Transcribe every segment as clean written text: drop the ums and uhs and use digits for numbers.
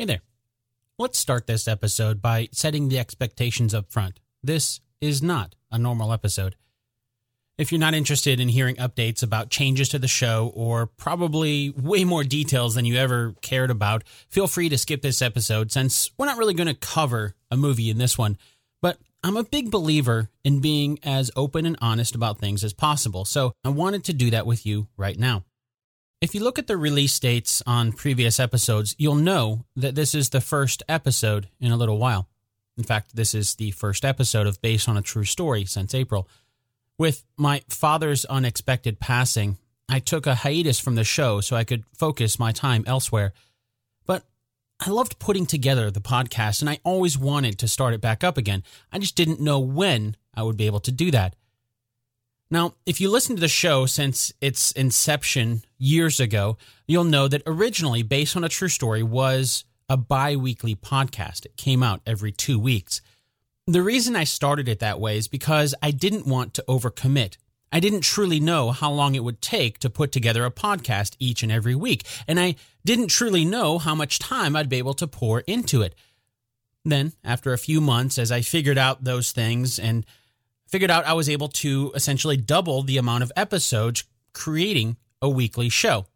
Hey there. Let's start this episode by setting the expectations up front. This is not a normal episode. If you're not interested in hearing updates about changes to the show or probably way more details than you ever cared about, feel free to skip this episode since we're not really going to cover a movie in this one. But I'm a big believer in being as open and honest about things as possible, so I wanted to do that with you right now. If you look at the release dates on previous episodes, you'll know that this is the first episode in a little while. In fact, this is the first episode of Based on a True Story since April. With my father's unexpected passing, I took a hiatus from the show so I could focus my time elsewhere. But I loved putting together the podcast, and I always wanted to start it back up again. I just didn't know when I would be able to do that. Now, if you listen to the show since its inception years ago, you'll know that originally Based on a True Story was a bi-weekly podcast. It came out every 2 weeks. The reason I started it that way is because I didn't want to overcommit. I didn't truly know how long it would take to put together a podcast each and every week, and I didn't truly know how much time I'd be able to pour into it. Then, after a few months, as I figured out those things and figured out I was able to essentially double the amount of episodes, creating a weekly show,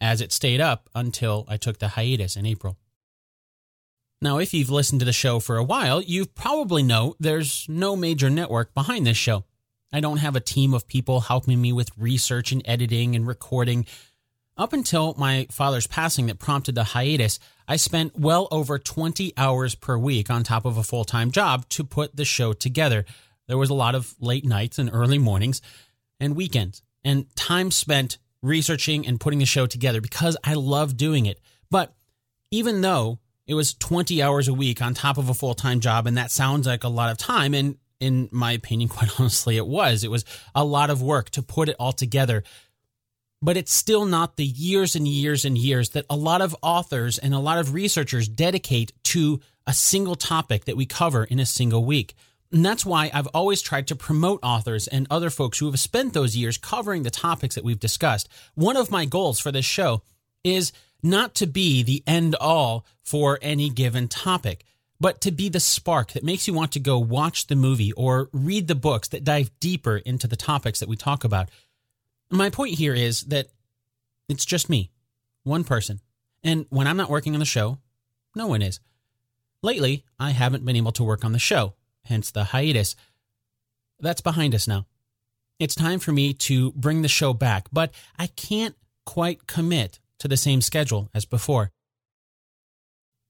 as it stayed up until I took the hiatus in April. Now, if you've listened to the show for a while, you probably know there's no major network behind this show. I don't have a team of people helping me with research and editing and recording. Up until my father's passing that prompted the hiatus, I spent well over 20 hours per week on top of a full-time job to put the show together. There was a lot of late nights and early mornings and weekends and time spent researching and putting the show together because I love doing it. But even though it was 20 hours a week on top of a full-time job, and that sounds like a lot of time, and in my opinion, quite honestly, it was. It was a lot of work to put it all together. But it's still not the years and years and years that a lot of authors and a lot of researchers dedicate to a single topic that we cover in a single week. And that's why I've always tried to promote authors and other folks who have spent those years covering the topics that we've discussed. One of my goals for this show is not to be the end-all for any given topic, but to be the spark that makes you want to go watch the movie or read the books that dive deeper into the topics that we talk about. My point here is that it's just me, one person. And when I'm not working on the show, no one is. Lately, I haven't been able to work on the show. Hence the hiatus. That's behind us now. It's time for me to bring the show back, but I can't quite commit to the same schedule as before.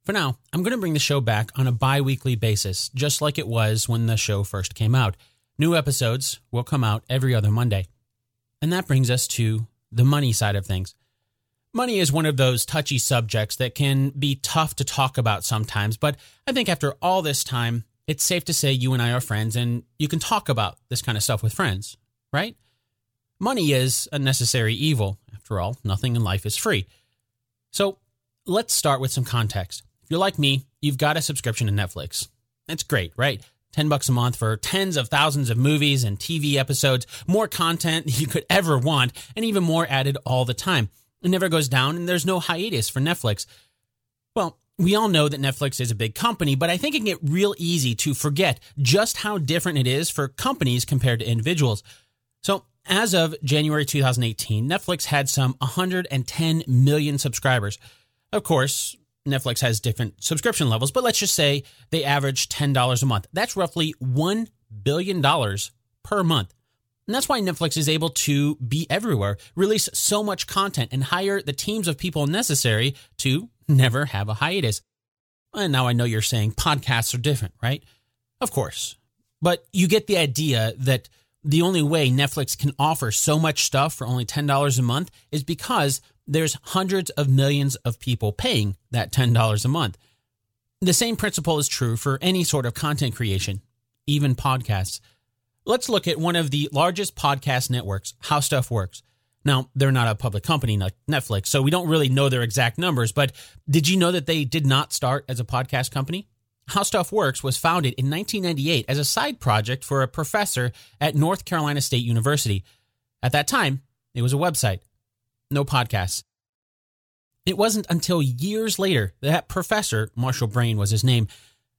For now, I'm going to bring the show back on a bi-weekly basis, just like it was when the show first came out. New episodes will come out every other Monday. And that brings us to the money side of things. Money is one of those touchy subjects that can be tough to talk about sometimes, but I think after all this time, it's safe to say you and I are friends, and you can talk about this kind of stuff with friends, right? Money is a necessary evil. After all, nothing in life is free. So let's start with some context. If you're like me, you've got a subscription to Netflix. That's great, right? $10 a month for tens of thousands of movies and TV episodes, more content you could ever want, and even more added all the time. It never goes down, and there's no hiatus for Netflix. Well, we all know that Netflix is a big company, but I think it can get real easy to forget just how different it is for companies compared to individuals. So as of January 2018, Netflix had some 110 million subscribers. Of course, Netflix has different subscription levels, but let's just say they average $10 a month. That's roughly $1 billion per month. And that's why Netflix is able to be everywhere, release so much content, and hire the teams of people necessary to never have a hiatus. And now I know you're saying podcasts are different, right? Of course. But you get the idea that the only way Netflix can offer so much stuff for only $10 a month is because there's hundreds of millions of people paying that $10 a month. The same principle is true for any sort of content creation, even podcasts. Let's look at one of the largest podcast networks, HowStuffWorks. Now, they're not a public company like Netflix, so we don't really know their exact numbers, but did you know that they did not start as a podcast company? HowStuffWorks was founded in 1998 as a side project for a professor at North Carolina State University. At that time, it was a website, no podcasts. It wasn't until years later that professor, Marshall Brain was his name,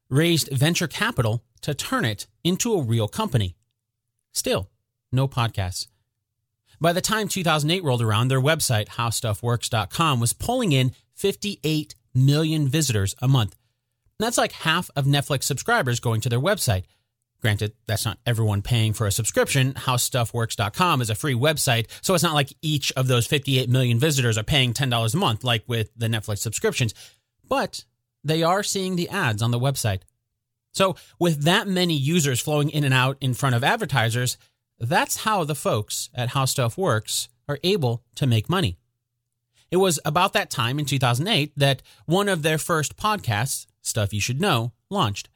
raised venture capital to turn it into a real company. Still, no podcasts. By the time 2008 rolled around, their website, HowStuffWorks.com, was pulling in 58 million visitors a month. And that's like half of Netflix subscribers going to their website. Granted, that's not everyone paying for a subscription. HowStuffWorks.com is a free website, so it's not like each of those 58 million visitors are paying $10 a month, like with the Netflix subscriptions. But they are seeing the ads on the website. So with that many users flowing in and out in front of advertisers, that's how the folks at How Stuff Works are able to make money. It was about that time in 2008 that one of their first podcasts, Stuff You Should Know, launched.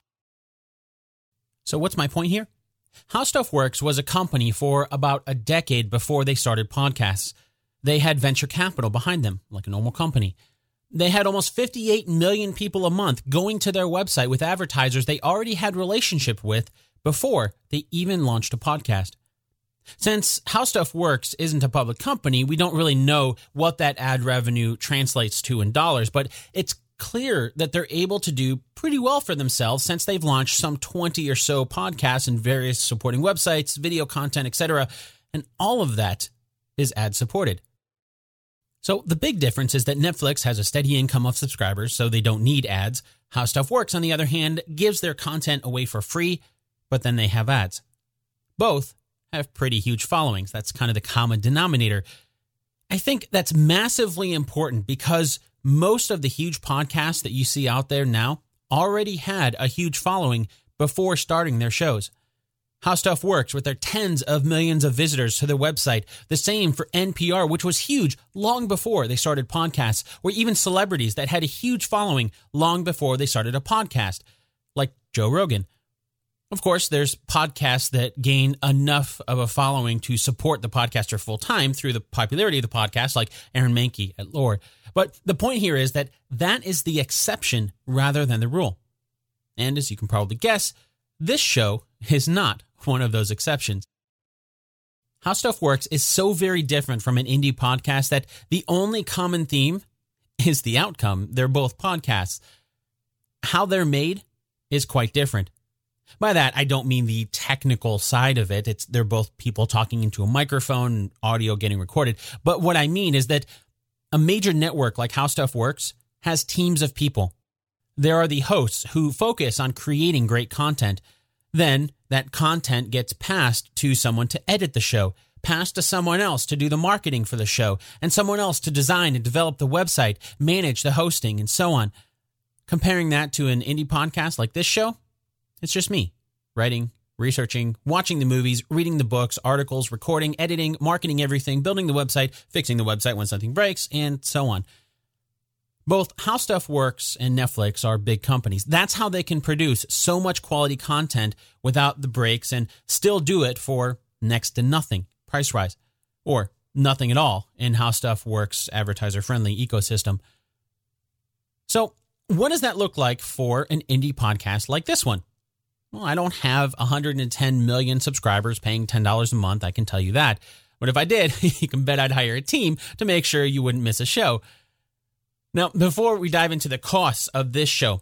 So what's my point here? How Stuff Works was a company for about a decade before they started podcasts. They had venture capital behind them, like a normal company. They had almost 58 million people a month going to their website with advertisers they already had relationship with before they even launched a podcast. Since How Stuff Works isn't a public company, we don't really know what that ad revenue translates to in dollars, but it's clear that they're able to do pretty well for themselves since they've launched some 20 or so podcasts and various supporting websites, video content, etc. And all of that is ad-supported. So the big difference is that Netflix has a steady income of subscribers, so they don't need ads. How Stuff Works, on the other hand, gives their content away for free, but then they have ads. Both have pretty huge followings. That's kind of the common denominator. I think that's massively important because most of the huge podcasts that you see out there now already had a huge following before starting their shows. How Stuff Works with their tens of millions of visitors to their website. The same for NPR, which was huge long before they started podcasts, or even celebrities that had a huge following long before they started a podcast, like Joe Rogan. Of course, there's podcasts that gain enough of a following to support the podcaster full-time through the popularity of the podcast, like Aaron Mahnke at Lore. But the point here is that that is the exception rather than the rule. And as you can probably guess, this show is not one of those exceptions. How Stuff Works is so very different from an indie podcast that the only common theme is the outcome. They're both podcasts. How they're made is quite different. By that, I don't mean the technical side of it. They're both people talking into a microphone, audio getting recorded. But what I mean is that a major network like How Stuff Works has teams of people. There are the hosts who focus on creating great content. Then that content gets passed to someone to edit the show, passed to someone else to do the marketing for the show, and someone else to design and develop the website, manage the hosting, and so on. Comparing that to an indie podcast like this show, it's just me, writing, researching, watching the movies, reading the books, articles, recording, editing, marketing everything, building the website, fixing the website when something breaks, and so on. Both How Stuff Works and Netflix are big companies. That's how they can produce so much quality content without the breaks and still do it for next to nothing price-wise, or nothing at all in How Stuff Works' advertiser-friendly ecosystem. So what does that look like for an indie podcast like this one? Well, I don't have 110 million subscribers paying $10 a month, I can tell you that. But if I did, you can bet I'd hire a team to make sure you wouldn't miss a show. Now, before we dive into the costs of this show,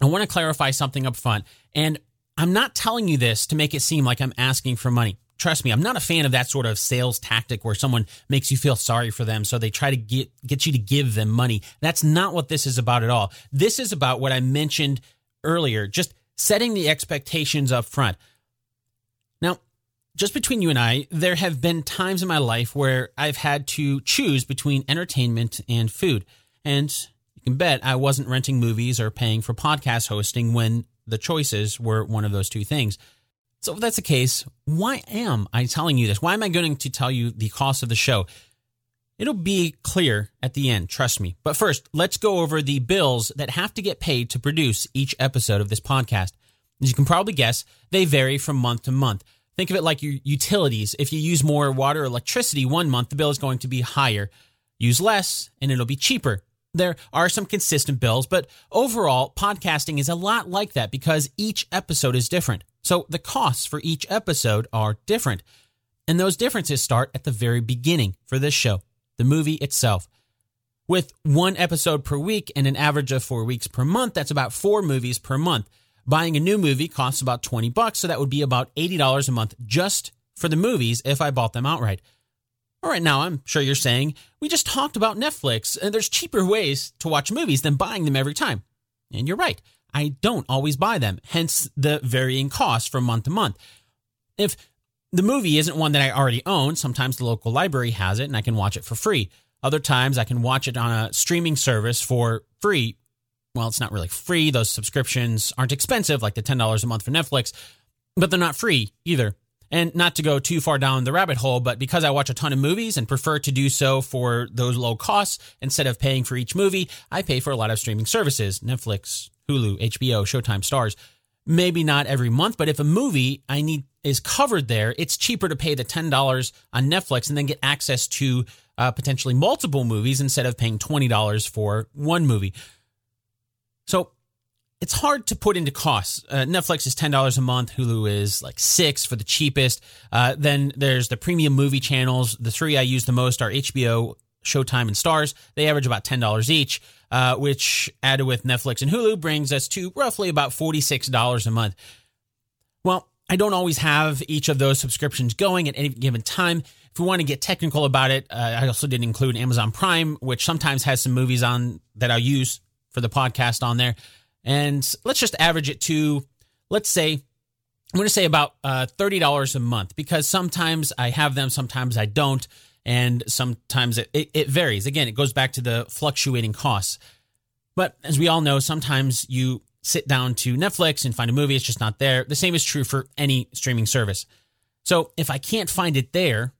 I want to clarify something up front. And I'm not telling you this to make it seem like I'm asking for money. Trust me, I'm not a fan of that sort of sales tactic where someone makes you feel sorry for them, so they try to get you to give them money. That's not what this is about at all. This is about what I mentioned earlier, just setting the expectations up front. Now, just between you and I, there have been times in my life where I've had to choose between entertainment and food. And you can bet I wasn't renting movies or paying for podcast hosting when the choices were one of those two things. So if that's the case, why am I telling you this? Why am I going to tell you the cost of the show? It'll be clear at the end, trust me. But first, let's go over the bills that have to get paid to produce each episode of this podcast. As you can probably guess, they vary from month to month. Think of it like your utilities. If you use more water or electricity one month, the bill is going to be higher. Use less, and it'll be cheaper. There are some consistent bills, but overall, podcasting is a lot like that because each episode is different. So the costs for each episode are different. And those differences start at the very beginning for this show. The movie itself. with one episode per week and an average of 4 weeks per month, that's about 4 movies per month. Buying a new movie costs about $20, so that would be about $80 a month just for the movies if I bought them outright. All right, now I'm sure you're saying, we just talked about Netflix, and there's cheaper ways to watch movies than buying them every time. And you're right, I don't always buy them, hence the varying cost from month to month. If the movie isn't one that I already own, sometimes the local library has it and I can watch it for free. Other times I can watch it on a streaming service for free. Well, it's not really free. Those subscriptions aren't expensive, like the $10 a month for Netflix, but they're not free either. And not to go too far down the rabbit hole, but because I watch a ton of movies and prefer to do so for those low costs, instead of paying for each movie, I pay for a lot of streaming services, Netflix, Hulu, HBO, Showtime, Starz. Maybe not every month, but if a movie I need is covered there, it's cheaper to pay the $10 on Netflix and then get access to potentially multiple movies instead of paying $20 for one movie. So it's hard to put into costs. Netflix is $10 a month. Hulu is like $6 for the cheapest. Then there's the premium movie channels. The three I use the most are HBO, Showtime, and Starz. They average about $10 each, which added with Netflix and Hulu brings us to roughly about $46 a month. Well, I don't always have each of those subscriptions going at any given time. If we want to get technical about it, I also didn't include Amazon Prime, which sometimes has some movies on that I'll use for the podcast on there. And let's just average it to, let's say, I'm going to say about $30 a month, because sometimes I have them, sometimes I don't, and sometimes it varies. Again, it goes back to the fluctuating costs. But as we all know, sometimes you sit down to Netflix and find a movie, it's just not there. The same is true for any streaming service. So if I can't find it there,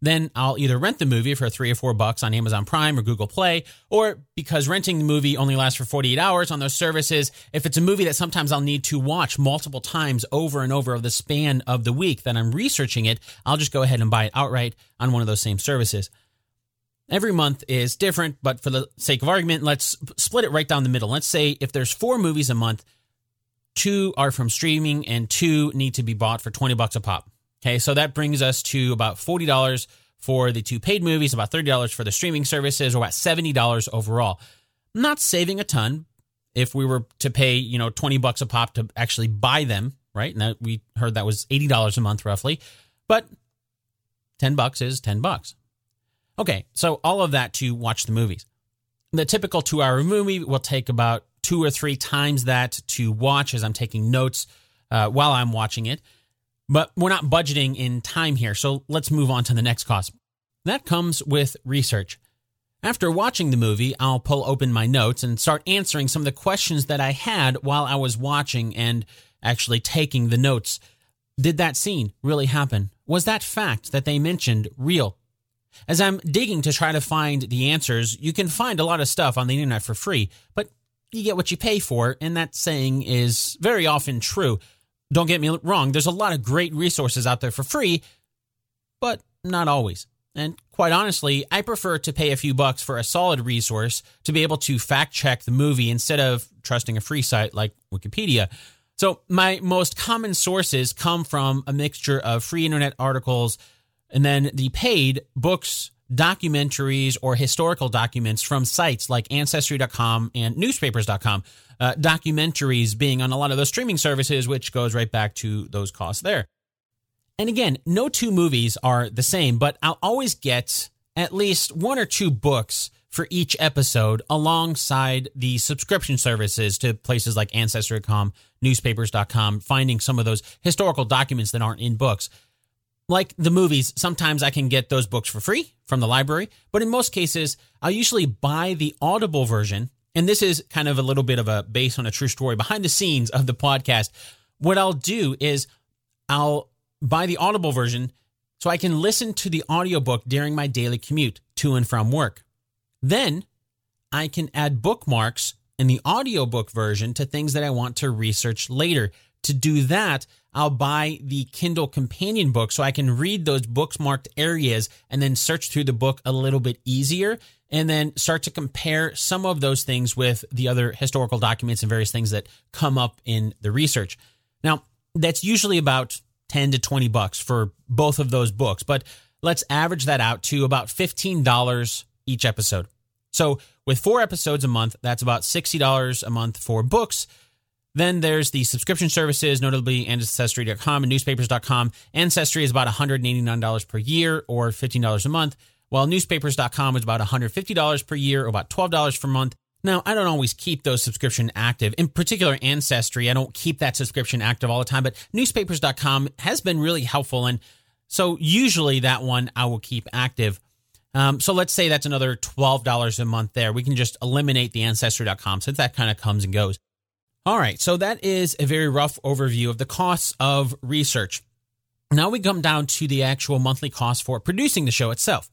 then I'll either rent the movie for $3 or $4 on Amazon Prime or Google Play, or because renting the movie only lasts for 48 hours on those services, if it's a movie that sometimes I'll need to watch multiple times over and over the span of the week that I'm researching it, I'll just go ahead and buy it outright on one of those same services. Every month is different, but for the sake of argument, let's split it right down the middle. Let's say if there's 4 movies a month, 2 are from streaming and 2 need to be bought for $20 a pop. Okay, so that brings us to about $40 for the 2 paid movies, about $30 for the streaming services, or about $70 overall. I'm not saving a ton if we were to pay, $20 a pop to actually buy them, right? And we heard that was $80 a month roughly, but $10 is $10. Okay, so all of that to watch the movies. The typical 2-hour movie will take about 2 or 3 times that to watch, as I'm taking notes while I'm watching it. But we're not budgeting in time here, so let's move on to the next cost. That comes with research. After watching the movie, I'll pull open my notes and start answering some of the questions that I had while I was watching and actually taking the notes. Did that scene really happen? Was that fact that they mentioned real? As I'm digging to try to find the answers, you can find a lot of stuff on the internet for free, but you get what you pay for, and that saying is very often true. Don't get me wrong, there's a lot of great resources out there for free, but not always. And quite honestly, I prefer to pay a few bucks for a solid resource to be able to fact check the movie instead of trusting a free site like Wikipedia. So my most common sources come from a mixture of free internet articles and then the paid books, documentaries, or historical documents from sites like Ancestry.com and Newspapers.com. Documentaries being on a lot of those streaming services, which goes right back to those costs there. And again, no 2 movies are the same, but I'll always get at least 1 or 2 books for each episode alongside the subscription services to places like Ancestry.com, Newspapers.com, finding some of those historical documents that aren't in books. Like the movies, sometimes I can get those books for free from the library, but in most cases, I'll usually buy the Audible version. And this is kind of a little bit of a based on a true story behind the scenes of the podcast. What I'll do is I'll buy the Audible version so I can listen to the audiobook during my daily commute to and from work. Then I can add bookmarks in the audiobook version to things that I want to research later. To do that, I'll buy the Kindle companion book so I can read those bookmarked areas and then search through the book a little bit easier, and then start to compare some of those things with the other historical documents and various things that come up in the research. Now, that's usually about $10 to $20 for both of those books, but let's average that out to about $15 each episode. So with 4 episodes a month, that's about $60 a month for books. Then there's the subscription services, notably Ancestry.com and Newspapers.com. Ancestry is about $189 per year or $15 a month, while Newspapers.com is about $150 per year or about $12 per month. Now, I don't always keep those subscriptions active. In particular, Ancestry, I don't keep that subscription active all the time, but Newspapers.com has been really helpful, and so usually that one I will keep active. So let's say that's another $12 a month there. We can just eliminate the Ancestry.com since that kind of comes and goes. All right, so that is a very rough overview of the costs of research. Now we come down to the actual monthly cost for producing the show itself.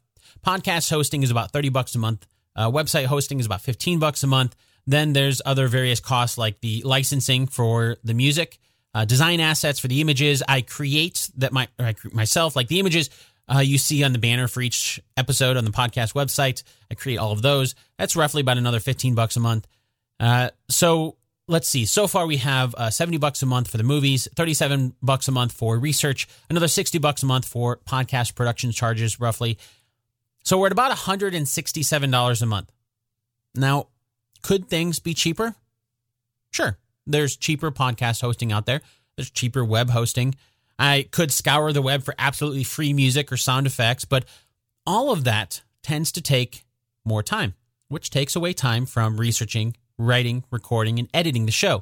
Podcast hosting is about $30 a month. Website hosting is about $15 a month. Then there's other various costs like the licensing for the music, design assets for the images I create that myself, like the images you see on the banner for each episode on the podcast website. I create all of those. That's roughly about another $15 a month. So let's see. So far we have $70 a month for the movies, $37 a month for research, another $60 a month for podcast production charges roughly. So we're at about $167 a month. Now, could things be cheaper? Sure. There's cheaper podcast hosting out there. There's cheaper web hosting. I could scour the web for absolutely free music or sound effects, but all of that tends to take more time, which takes away time from researching, writing, recording, and editing the show.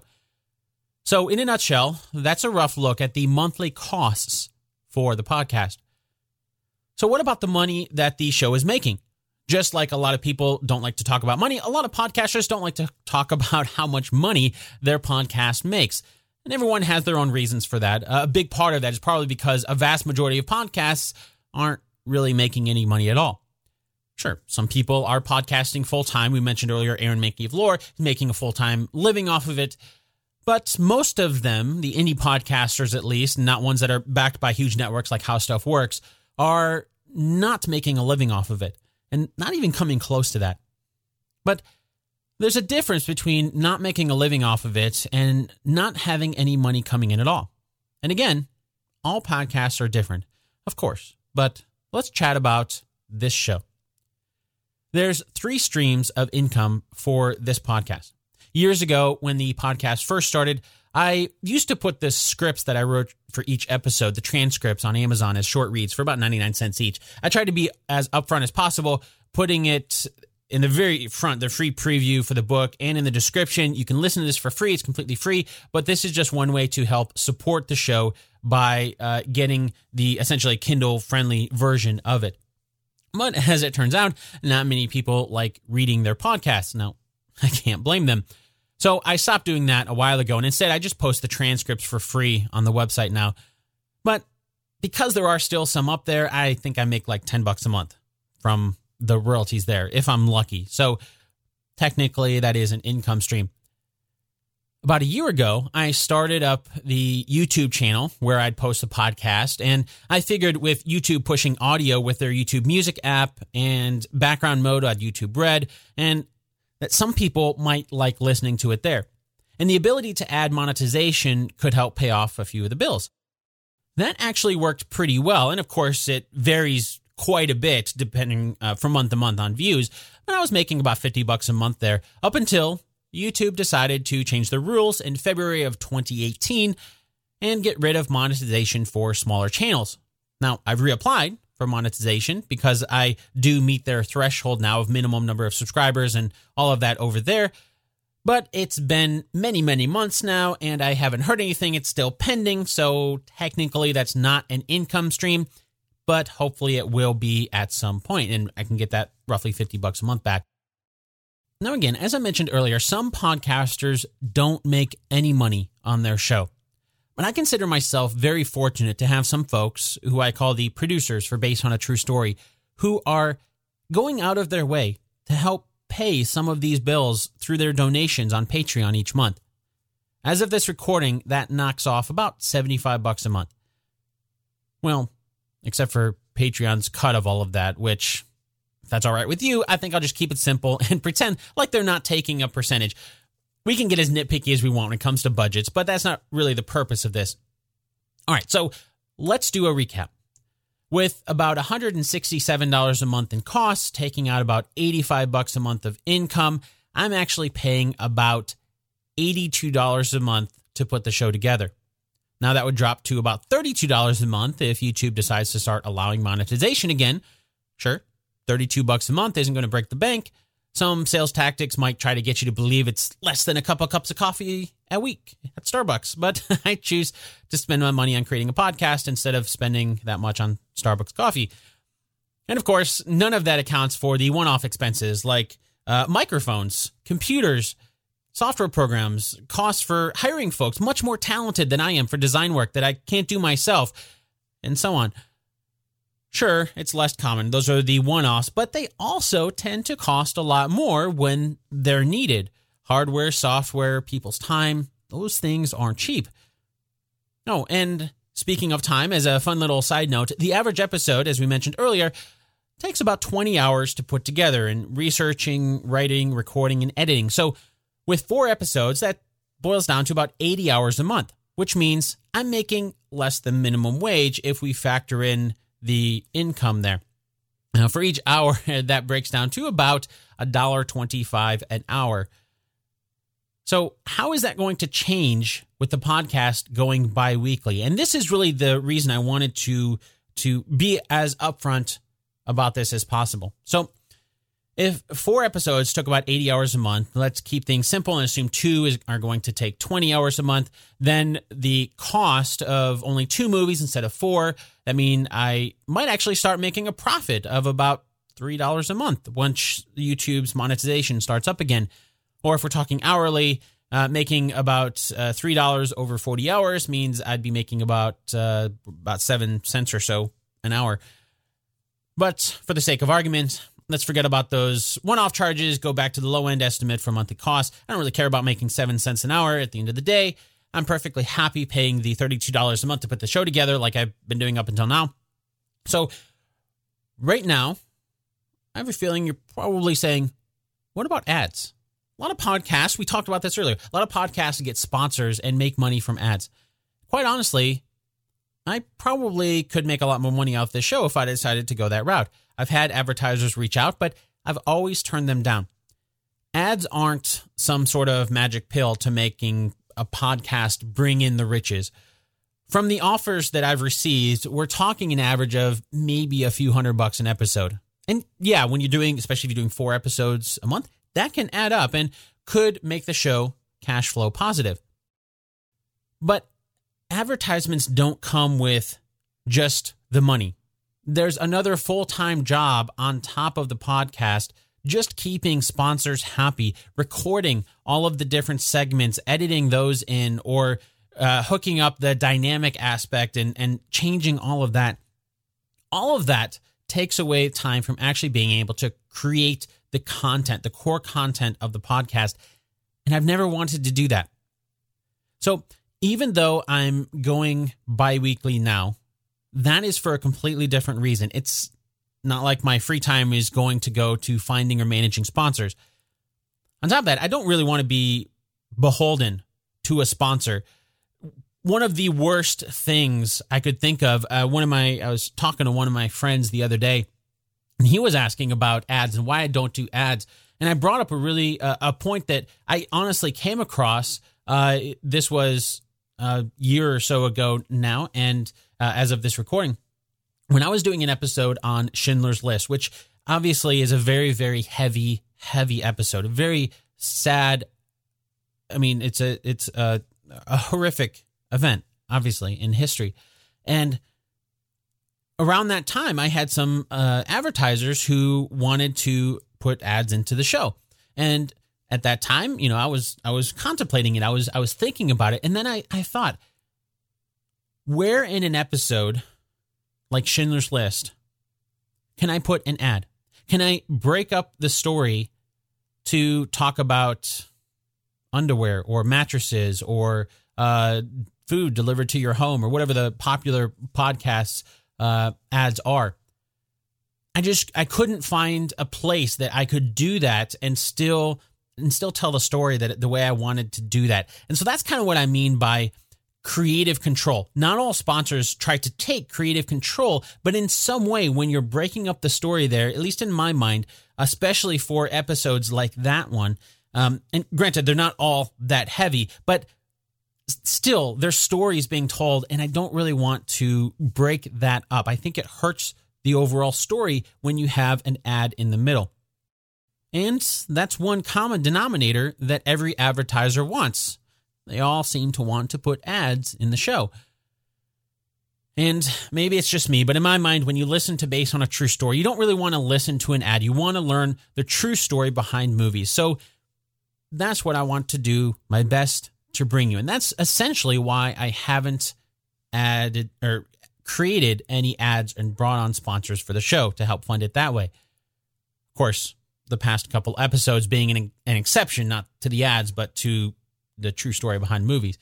So in a nutshell, that's a rough look at the monthly costs for the podcast. So what about the money that the show is making? Just like a lot of people don't like to talk about money, a lot of podcasters don't like to talk about how much money their podcast makes. And everyone has their own reasons for that. A big part of that is probably because a vast majority of podcasts aren't really making any money at all. Sure, some people are podcasting full-time. We mentioned earlier Aaron Mahnke of Lore is making a full-time living off of it. But most of them, the indie podcasters at least, not ones that are backed by huge networks like HowStuffWorks, are not making a living off of it and not even coming close to that. But there's a difference between not making a living off of it and not having any money coming in at all. And again, all podcasts are different, of course, but let's chat about this show. There's 3 streams of income for this podcast. Years ago, when the podcast first started, I used to put the scripts that I wrote for each episode, the transcripts on Amazon as short reads for about 99 cents each. I tried to be as upfront as possible, putting it in the very front, the free preview for the book and in the description. You can listen to this for free. It's completely free, but this is just one way to help support the show by getting the essentially Kindle-friendly version of it. But as it turns out, not many people like reading their podcasts. Now, I can't blame them. So I stopped doing that a while ago, and instead I just post the transcripts for free on the website now. But because there are still some up there, I think I make like $10 a month from the royalties there, if I'm lucky. So technically that is an income stream. About a year ago, I started up the YouTube channel where I'd post a podcast, and I figured with YouTube pushing audio with their YouTube Music app and background mode on YouTube Red, and that some people might like listening to it there. And the ability to add monetization could help pay off a few of the bills. That actually worked pretty well. And of course, it varies quite a bit depending from month to month on views. But I was making about $50 a month there up until YouTube decided to change the rules in February of 2018 and get rid of monetization for smaller channels. Now, I've reapplied for monetization because I do meet their threshold now of minimum number of subscribers and all of that over there. But it's been many, many months now, and I haven't heard anything. It's still pending, so technically that's not an income stream, but hopefully it will be at some point, and I can get that roughly $50 a month back. Now again, as I mentioned earlier, some podcasters don't make any money on their show. But I consider myself very fortunate to have some folks who I call the producers for Based on a True Story who are going out of their way to help pay some of these bills through their donations on Patreon each month. As of this recording, that knocks off about $75 a month. Well, except for Patreon's cut of all of that, which, if that's all right with you, I think I'll just keep it simple and pretend like they're not taking a percentage. We can get as nitpicky as we want when it comes to budgets, but that's not really the purpose of this. All right, so let's do a recap. with about $167 a month in costs, taking out about $85 a month of income. I'm actually paying about $82 a month to put the show together. Now that would drop to about $32 a month if YouTube decides to start allowing monetization again. Sure, $32 a month isn't going to break the bank. Some sales tactics might try to get you to believe it's less than a couple of cups of coffee a week at Starbucks, but I choose to spend my money on creating a podcast instead of spending that much on Starbucks coffee. And of course, none of that accounts for the one-off expenses like microphones, computers, software programs, costs for hiring folks much more talented than I am for design work that I can't do myself, and so on. Sure, it's less common. Those are the one-offs, but they also tend to cost a lot more when they're needed. Hardware, software, people's time, those things aren't cheap. Oh, and speaking of time, as a fun little side note, the average episode, as we mentioned earlier, takes about 20 hours to put together in researching, writing, recording, and editing. So with 4 episodes, that boils down to about 80 hours a month, which means I'm making less than minimum wage if we factor in the income there. Now, for each hour, that breaks down to about $1.25 an hour. So how is that going to change with the podcast going bi-weekly? And this is really the reason I wanted to be as upfront about this as possible. So if 4 episodes took about 80 hours a month, let's keep things simple and assume 2 are going to take 20 hours a month, then the cost of only 2 movies instead of 4, that means I might actually start making a profit of about $3 a month once YouTube's monetization starts up again. Or if we're talking hourly, making about $3 over 40 hours means I'd be making about 7 cents or so an hour. But for the sake of argument, let's forget about those one-off charges, go back to the low-end estimate for monthly costs. I don't really care about making 7 cents an hour at the end of the day. I'm perfectly happy paying the $32 a month to put the show together like I've been doing up until now. So right now, I have a feeling you're probably saying, what about ads? A lot of podcasts, we talked about this earlier, a lot of podcasts get sponsors and make money from ads. Quite honestly, I probably could make a lot more money off this show if I decided to go that route. I've had advertisers reach out, but I've always turned them down. Ads aren't some sort of magic pill to making a podcast bring in the riches. From the offers that I've received, we're talking an average of maybe a few $100 an episode. And yeah, when you're doing, especially if you're doing 4 episodes a month, that can add up and could make the show cash flow positive. But advertisements don't come with just the money. There's another full-time job on top of the podcast, just keeping sponsors happy, recording all of the different segments, editing those in, or hooking up the dynamic aspect and changing all of that. All of that takes away time from actually being able to create the content, the core content of the podcast. And I've never wanted to do that. So even though I'm going bi-weekly now, that is for a completely different reason. It's not like my free time is going to go to finding or managing sponsors. On top of that, I don't really want to be beholden to a sponsor. One of the worst things I could think of, I was talking to one of my friends the other day, and he was asking about ads and why I don't do ads. And I brought up a point that I honestly came across. This was a year or so ago now, and as of this recording, when I was doing an episode on Schindler's List, which obviously is a very, very heavy, heavy episode, a very sad. I mean, it's a horrific event, obviously, in history. And around that time, I had some advertisers who wanted to put ads into the show. And at that time, you know, I was contemplating it. I was thinking about it. And then I thought, where in an episode like Schindler's List can I put an ad? Can I break up the story to talk about underwear or mattresses or food delivered to your home or whatever the popular podcasts ads are? I couldn't find a place that I could do that and still tell the story that the way I wanted to do that. And so that's kind of what I mean by creative control. Not all sponsors try to take creative control, but in some way, when you're breaking up the story there, at least in my mind, especially for episodes like that one, and granted, they're not all that heavy, but still, there's stories being told, and I don't really want to break that up. I think it hurts the overall story when you have an ad in the middle. And that's one common denominator that every advertiser wants. They all seem to want to put ads in the show. And maybe it's just me, but in my mind, when you listen to Based on a True Story, you don't really want to listen to an ad. You want to learn the true story behind movies. So that's what I want to do my best to bring you. And that's essentially why I haven't added or created any ads and brought on sponsors for the show to help fund it that way. Of course, the past couple episodes being an exception, not to the ads, but to the true story behind movies.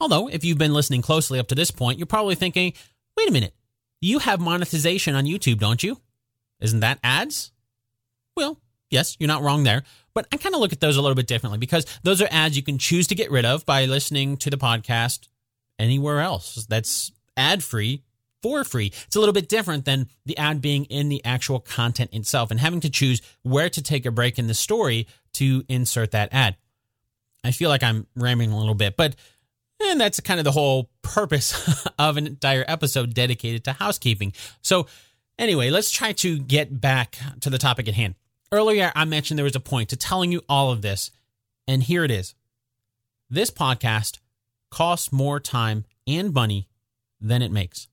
Although, if you've been listening closely up to this point, you're probably thinking, wait a minute, you have monetization on YouTube, don't you? Isn't that ads? Well, yes, you're not wrong there. But I kind of look at those a little bit differently because those are ads you can choose to get rid of by listening to the podcast anywhere else. That's ad-free for free. It's a little bit different than the ad being in the actual content itself and having to choose where to take a break in the story to insert that ad. I feel like I'm ramming a little bit, but and that's kind of the whole purpose of an entire episode dedicated to housekeeping. So anyway, let's try to get back to the topic at hand. Earlier, I mentioned there was a point to telling you all of this, and here it is. This podcast costs more time and money than it makes.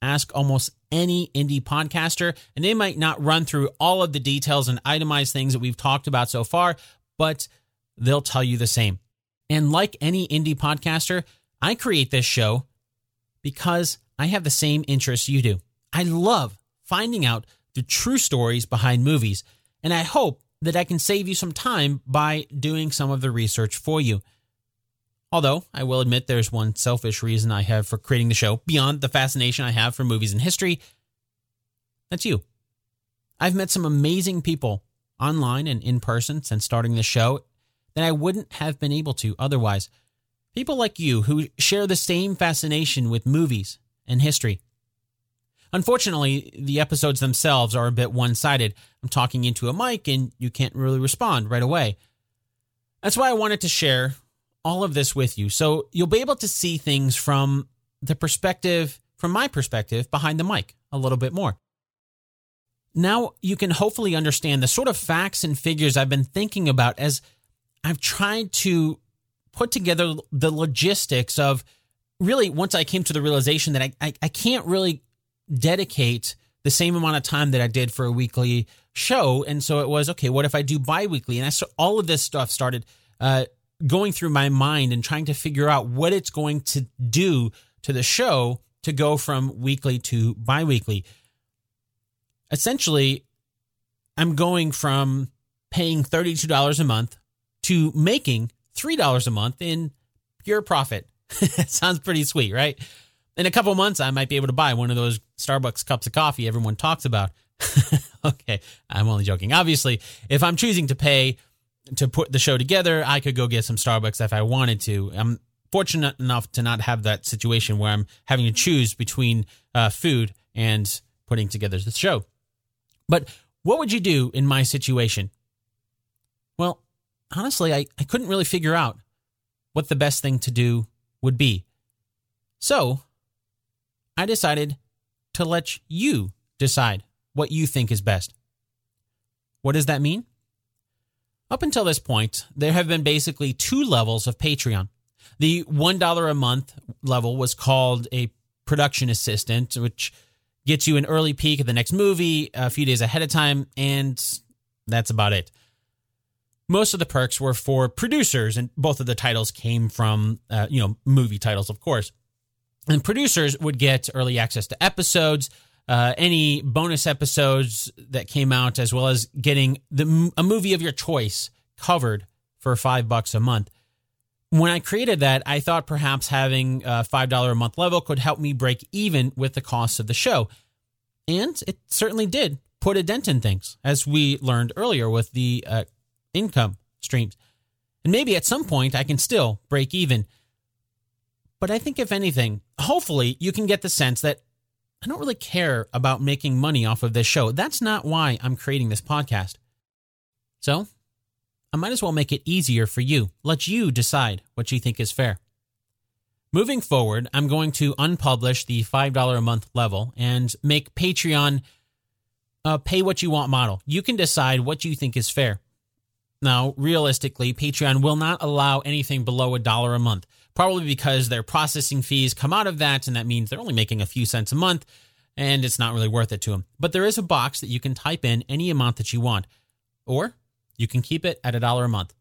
Ask almost any indie podcaster, and they might not run through all of the details and itemized things that we've talked about so far, but they'll tell you the same. And like any indie podcaster, I create this show because I have the same interests you do. I love finding out the true stories behind movies. And I hope that I can save you some time by doing some of the research for you. Although, I will admit there's one selfish reason I have for creating the show, beyond the fascination I have for movies and history. That's you. I've met some amazing people online and in person since starting the show that I wouldn't have been able to otherwise. People like you who share the same fascination with movies and history. Unfortunately, the episodes themselves are a bit one-sided. I'm talking into a mic and you can't really respond right away. That's why I wanted to share all of this with you. So you'll be able to see things from the perspective, from my perspective, behind the mic a little bit more. Now you can hopefully understand the sort of facts and figures I've been thinking about as I've tried to put together the logistics of really once I came to the realization that I can't really dedicate the same amount of time that I did for a weekly show. And so it was, okay, what if I do bi-weekly? And I saw all of this stuff started going through my mind and trying to figure out what it's going to do to the show to go from weekly to bi-weekly. Essentially, I'm going from paying $32 a month to making $3 a month in pure profit. Sounds pretty sweet, right? In a couple months, I might be able to buy one of those Starbucks cups of coffee everyone talks about. Okay, I'm only joking. Obviously, if I'm choosing to pay to put the show together, I could go get some Starbucks if I wanted to. I'm fortunate enough to not have that situation where I'm having to choose between food and putting together the show. But what would you do in my situation? Well, honestly, I couldn't really figure out what the best thing to do would be. So I decided to let you decide what you think is best. What does that mean? Up until this point, there have been basically two levels of Patreon. The $1 a month level was called a production assistant, which gets you an early peek at the next movie a few days ahead of time, and that's about it. Most of the perks were for producers, and both of the titles came from movie titles, of course. And producers would get early access to episodes, any bonus episodes that came out, as well as getting a movie of your choice covered for $5 a month. When I created that, I thought perhaps having a $5 a month level could help me break even with the costs of the show. And it certainly did put a dent in things, as we learned earlier with the income streams. And maybe at some point I can still break even. But I think if anything, hopefully you can get the sense that I don't really care about making money off of this show. That's not why I'm creating this podcast. So I might as well make it easier for you. Let you decide what you think is fair. Moving forward, I'm going to unpublish the $5 a month level and make Patreon a pay what you want model. You can decide what you think is fair. Now, realistically, Patreon will not allow anything below $1 a month, probably because their processing fees come out of that, and that means they're only making a few cents a month, and it's not really worth it to them. But there is a box that you can type in any amount that you want, or you can keep it at $1 a month,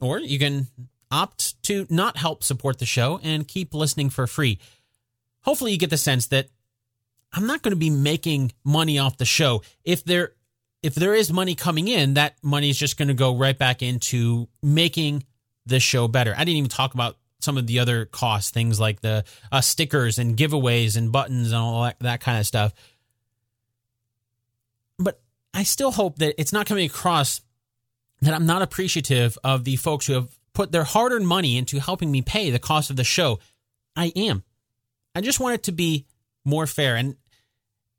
or you can opt to not help support the show and keep listening for free. Hopefully, you get the sense that I'm not going to be making money off the show. If there is money coming in, that money is just going to go right back into making this show better. I didn't even talk about some of the other costs, things like the stickers and giveaways and buttons and all that kind of stuff. But I still hope that it's not coming across that I'm not appreciative of the folks who have put their hard-earned money into helping me pay the cost of the show. I am. I just want it to be more fair, and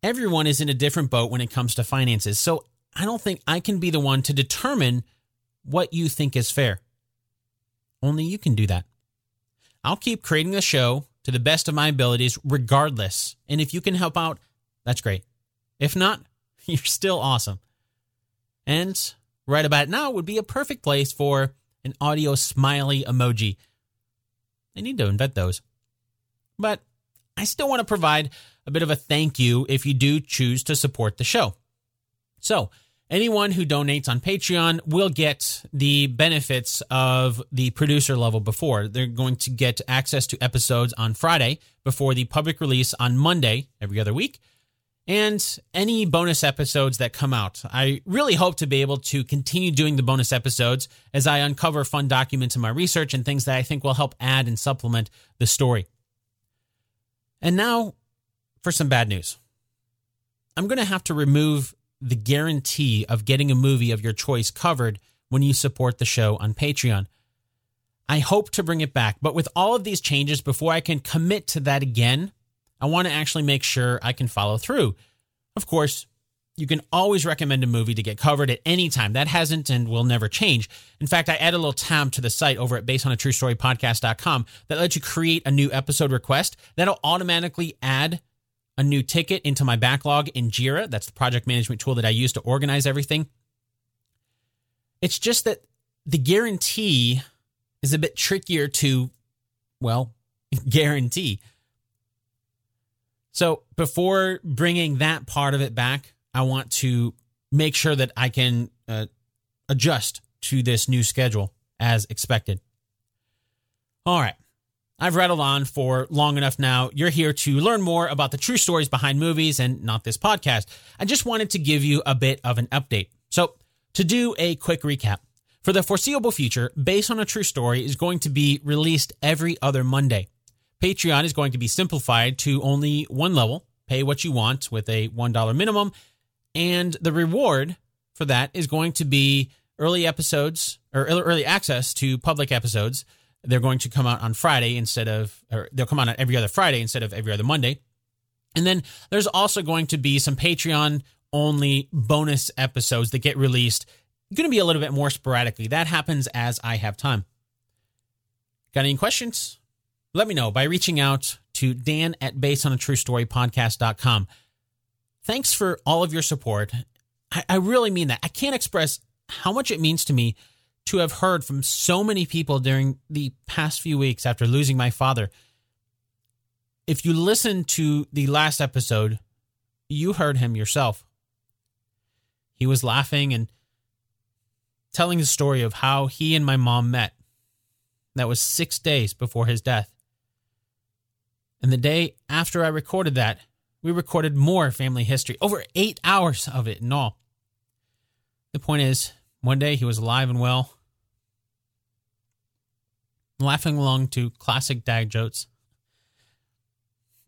everyone is in a different boat when it comes to finances, so I don't think I can be the one to determine what you think is fair. Only you can do that. I'll keep creating the show to the best of my abilities regardless, and if you can help out, that's great. If not, you're still awesome. And right about now would be a perfect place for an audio smiley emoji. I need to invent those. But I still want to provide a bit of a thank you if you do choose to support the show. So anyone who donates on Patreon will get the benefits of the producer level before. They're going to get access to episodes on Friday before the public release on Monday every other week, and any bonus episodes that come out. I really hope to be able to continue doing the bonus episodes as I uncover fun documents in my research and things that I think will help add and supplement the story. And now, for some bad news. I'm going to have to remove the guarantee of getting a movie of your choice covered when you support the show on Patreon. I hope to bring it back, but with all of these changes, before I can commit to that again, I want to actually make sure I can follow through. Of course, you can always recommend a movie to get covered at any time. That hasn't and will never change. In fact, I add a little tab to the site over at BasedOnATrueStoryPodcast.com that lets you create a new episode request. That'll automatically add a new ticket into my backlog in Jira. That's the project management tool that I use to organize everything. It's just that the guarantee is a bit trickier to, well, guarantee. So before bringing that part of it back, I want to make sure that I can adjust to this new schedule as expected. All right. I've rattled on for long enough now. You're here to learn more about the true stories behind movies and not this podcast. I just wanted to give you a bit of an update. So to do a quick recap, for the foreseeable future, Based on a True Story is going to be released every other Monday. Patreon is going to be simplified to only one level, pay what you want with a $1 minimum, and the reward for that is going to be early episodes or early access to public episodes. They're going to come out on Friday they'll come out on every other Friday instead of every other Monday. And then there's also going to be some Patreon-only bonus episodes that get released. It's going to be a little bit more sporadically. That happens as I have time. Got any questions? Let me know by reaching out to Dan at BasedOnATrueStoryPodcast.com. Thanks for all of your support. I really mean that. I can't express how much it means to me to have heard from so many people during the past few weeks after losing my father. If you listened to the last episode, you heard him yourself. He was laughing and telling the story of how he and my mom met. That was 6 days before his death. And the day after I recorded that, we recorded more family history, over 8 hours of it in all. The point is, one day he was alive and well, laughing along to classic dad jokes.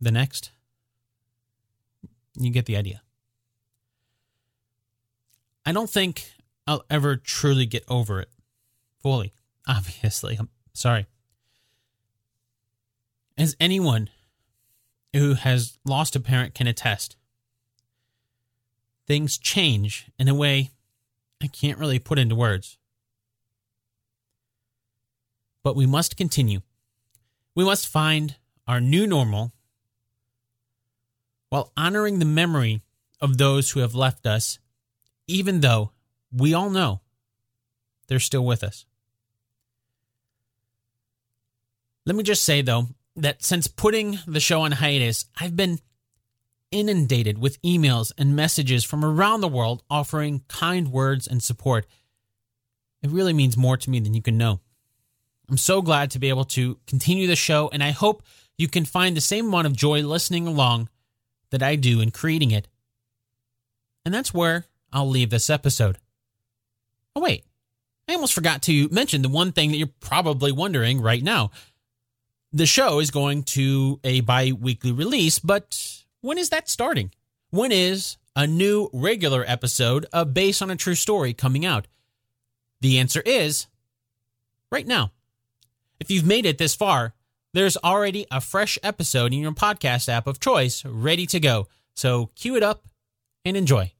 The next, you get the idea. I don't think I'll ever truly get over it fully, obviously. I'm sorry. as anyone who has lost a parent can attest, things change in a way I can't really put into words. But we must continue. We must find our new normal while honoring the memory of those who have left us, even though we all know they're still with us. Let me just say, though, that since putting the show on hiatus, I've been inundated with emails and messages from around the world offering kind words and support. It really means more to me than you can know. I'm so glad to be able to continue the show, and I hope you can find the same amount of joy listening along that I do in creating it. And that's where I'll leave this episode. Oh, wait. I almost forgot to mention the one thing that you're probably wondering right now. The show is going to a bi-weekly release, but when is that starting? When is a new regular episode of Based on a True Story coming out? The answer is right now. If you've made it this far, there's already a fresh episode in your podcast app of choice ready to go. So cue it up and enjoy.